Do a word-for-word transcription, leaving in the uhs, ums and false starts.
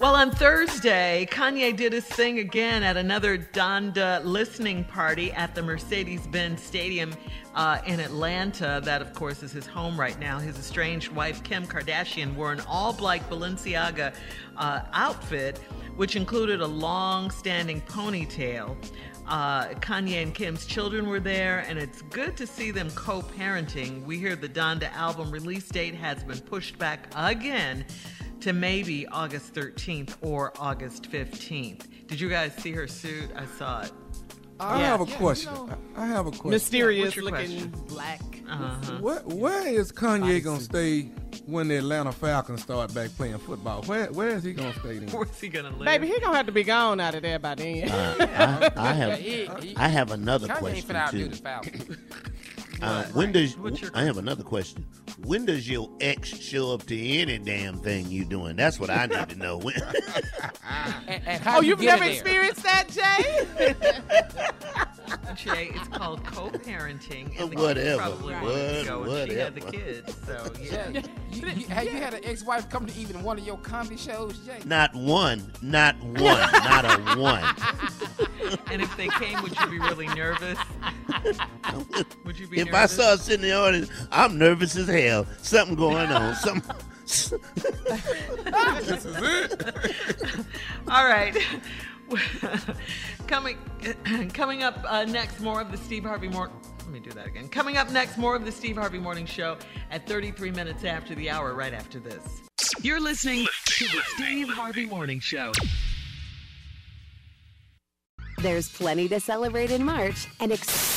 Well, on Thursday, Kanye did his thing again at another Donda listening party at the Mercedes-Benz Stadium uh, in Atlanta. That, of course, is his home right now. His estranged wife, Kim Kardashian, wore an all-black Balenciaga uh, outfit, which included a long-standing ponytail. Uh, Kanye and Kim's children were there, and it's good to see them co-parenting. We hear the Donda album release date has been pushed back again to maybe August thirteenth or August fifteenth. Did you guys see her suit? I saw it. I yeah. have a yeah, question. You know, I have a question. Mysterious looking question? Black. Uh-huh. What, where is Kanye going to stay when the Atlanta Falcons start back playing football? Where Where is he going to stay then? Where's he going to live? Baby, he's going to have to be gone out of there by then. Uh, I, I, have, yeah, he, I have another Kanye question, too. The Uh, right. when does I have another question? When does your ex show up to any damn thing you doing? That's what I need to know. When? and, and how oh, you you've never experienced there? That, Jay? Jay, it's called co-parenting. And the whatever. Probably right. What, go whatever. She had the kids, so yeah. yeah. You, you, have yeah. you had an ex-wife come to even one of your comedy shows, Jay? Not one. Not one. Not a one. And if they came, would you be really nervous? Would you be if nervous? I saw us in the audience, I'm nervous as hell. Something going on. Something. This is it. All right. coming, coming up uh, next, more of the Steve Harvey Morning. Let me do that again. Coming up next, more of the Steve Harvey Morning Show at thirty-three minutes after the hour. Right after this, you're listening to the Steve Harvey Morning Show. There's plenty to celebrate in March and. Ex-